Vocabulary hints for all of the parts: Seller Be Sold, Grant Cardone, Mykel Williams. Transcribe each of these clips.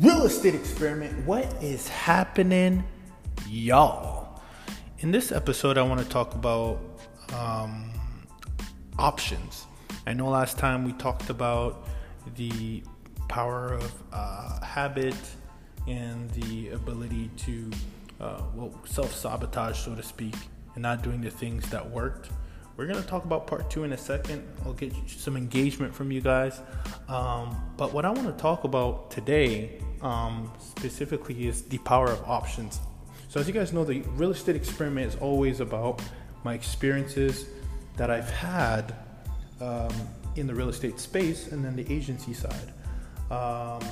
Real estate experiment. What is happening, y'all? In this episode, I want to talk about options. I know last time we talked about the power of habit and the ability to self-sabotage, so to speak, and not doing the things that worked. We're going to talk about part two in a second. I'll get some engagement from you guys. But what I want to talk about today specifically is the power of options. So as you guys know, the real estate experiment is always about my experiences that I've had in the real estate space and then the agency side.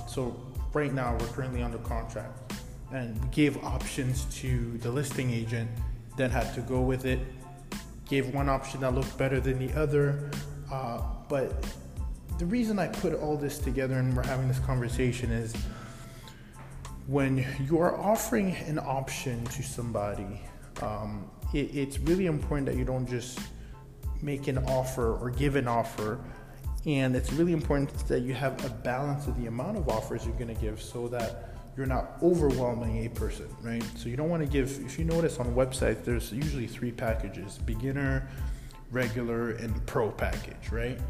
So right now we're currently under contract and we gave options to the listing agent, then had to go with it. Gave one option that looked better than the other, but the reason I put all this together and we're having this conversation is when you are offering an option to somebody, it's really important that you don't just make an offer or give an offer, and it's really important that you have a balance of the amount of offers you're going to give so that you're not overwhelming a person, right? So you don't want to give, if you notice on websites, there's usually three packages, beginner, regular, and pro package, right?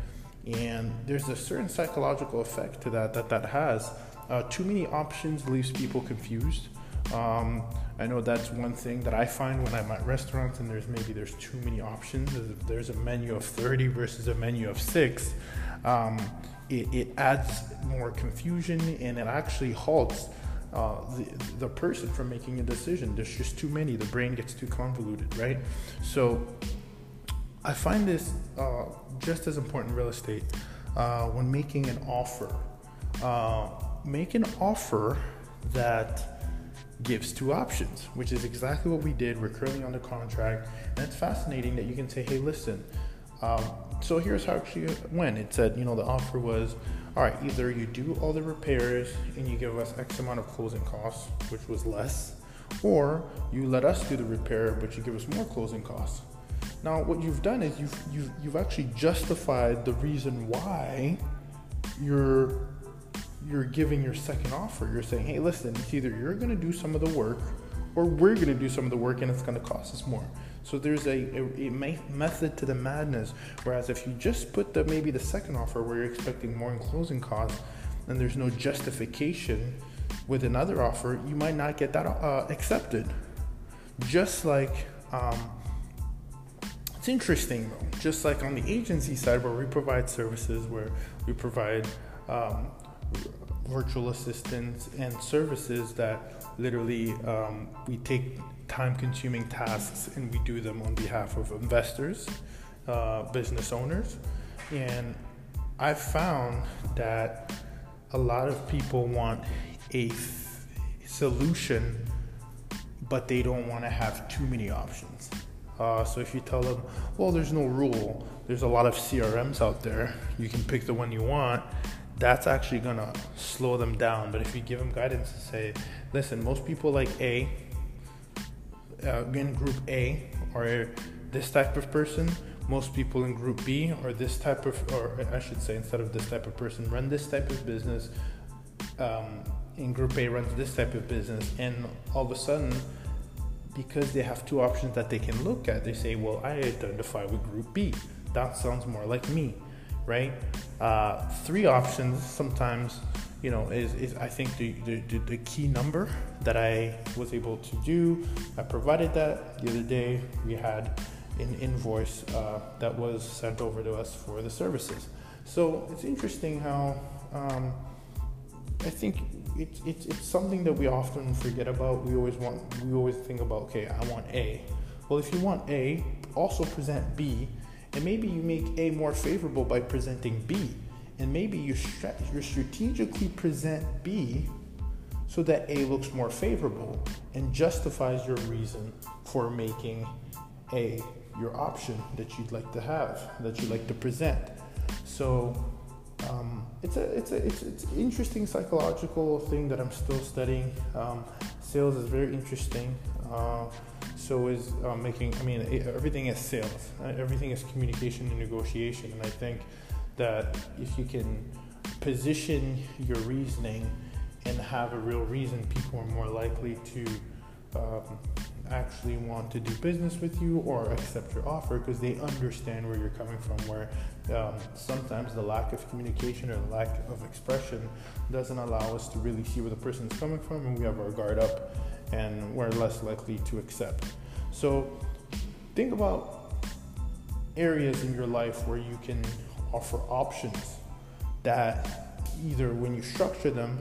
And there's a certain psychological effect to that has. Too many options leaves people confused. I know that's one thing that I find when I'm at restaurants and there's too many options. There's a menu of 30 versus a menu of 6. It adds more confusion and it actually halts the person from making a decision. There's just too many. The brain gets too convoluted, right? So I find this just as important in real estate when making an offer. Make an offer that gives two options, which is exactly what we did. We're currently under contract, and it's fascinating that you can say, "Hey, listen." So here's how she went. It said, the offer was, all right, either you do all the repairs and you give us X amount of closing costs, which was less, or you let us do the repair, but you give us more closing costs. Now, what you've done is you've actually justified the reason why you're giving your second offer. You're saying, hey, listen, it's either you're going to do some of the work or we're going to do some of the work and it's going to cost us more. So there's a method to the madness, whereas if you just put maybe the second offer where you're expecting more in closing costs and there's no justification with another offer, you might not get that accepted. Just like, it's interesting though, just like on the agency side where we provide services, where we provide virtual assistants and services that literally we take time-consuming tasks and we do them on behalf of investors, business owners. And I've found that a lot of people want a solution, but they don't want to have too many options. So if you tell them, well, there's no rule, there's a lot of CRMs out there, you can pick the one you want, that's actually going to slow them down. But if you give them guidance and say, listen, most people like in group A are this type of person, most people in group B are this type of, or I should say instead of this type of person, run this type of business, in group A runs this type of business, and all of a sudden, because they have two options that they can look at, they say, well, I identify with group B, that sounds more like me, right? Three options sometimes, is I think the key number that I was able to do. I provided that the other day. We had an invoice that was sent over to us for the services. So it's interesting how I think it's something that we often forget about. We always think about, okay, I want A. Well, if you want A, also present B, and maybe you make A more favorable by presenting B. And maybe you strategically present B so that A looks more favorable and justifies your reason for making A your option that you'd like to have, that you'd like to present. So it's an interesting psychological thing that I'm still studying. Sales is very interesting. So is everything is sales. Everything is communication and negotiation. And I think that if you can position your reasoning and have a real reason, people are more likely to actually want to do business with you or accept your offer, because they understand where you're coming from, where sometimes the lack of communication or the lack of expression doesn't allow us to really see where the person's coming from, and we have our guard up and we're less likely to accept. So think about areas in your life where you can offer options that either when you structure them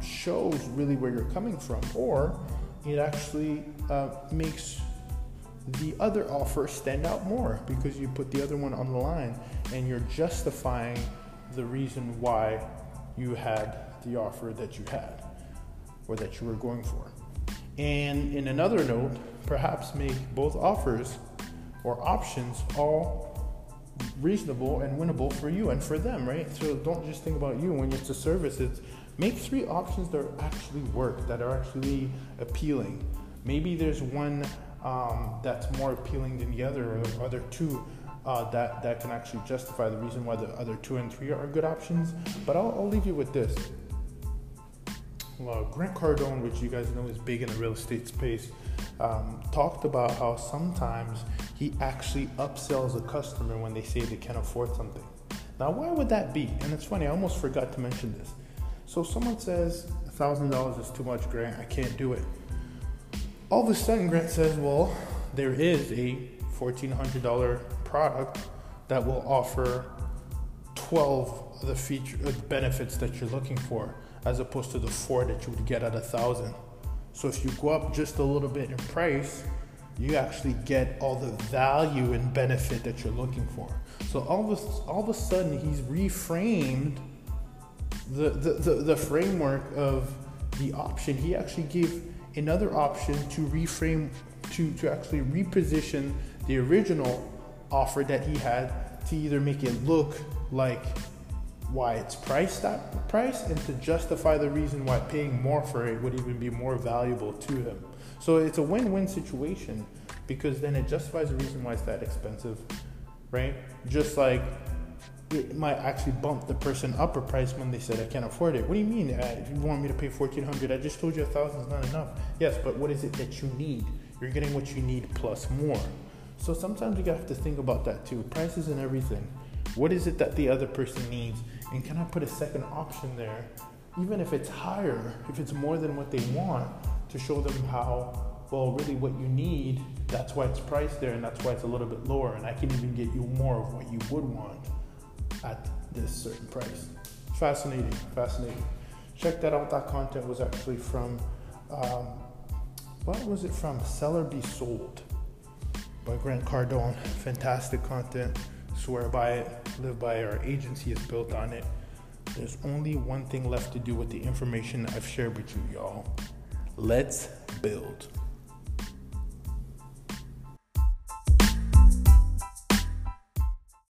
shows really where you're coming from, or it actually makes the other offer stand out more because you put the other one on the line and you're justifying the reason why you had the offer that you had or that you were going for. And in another note, perhaps make both offers or options all reasonable and winnable for you and for them, right? So don't just think about you when it's a service. It's make three options that actually work, that are actually appealing. Maybe there's one that's more appealing than the other, or the other two that can actually justify the reason why the other two and three are good options. But I'll leave you with this. Well, Grant Cardone, which you guys know is big in the real estate space, talked about how sometimes he actually upsells a customer when they say they can't afford something. Now, why would that be? And it's funny, I almost forgot to mention this. So someone says, $1,000 is too much, Grant, I can't do it. All of a sudden, Grant says, well, there is a $1,400 product that will offer 12 of the benefits that you're looking for, as opposed to the 4 that you would get at $1,000. So if you go up just a little bit in price, you actually get all the value and benefit that you're looking for. So all of a sudden, he's reframed the framework of the option. He actually gave another option to reframe, to actually reposition the original offer that he had to either make it look like why it's priced that price and to justify the reason why paying more for it would even be more valuable to him. So it's a win-win situation, because then it justifies the reason why it's that expensive, right? Just like it might actually bump the person up a price when they said, I can't afford it. What do you mean? If you want me to pay $1,400, I just told you $1,000 is not enough. Yes, but what is it that you need? You're getting what you need plus more. So sometimes you have to think about that too. Prices and everything. What is it that the other person needs? And can I put a second option there, even if it's higher, if it's more than what they want, to show them how, well, really what you need, that's why it's priced there and that's why it's a little bit lower, and I can even get you more of what you would want at this certain price. Fascinating. Check that out. That content was actually from, Seller Be Sold by Grant Cardone. Fantastic content. Swear by it, live by it. Our agency is built on it. There's only one thing left to do with the information I've shared with you, y'all. Let's build.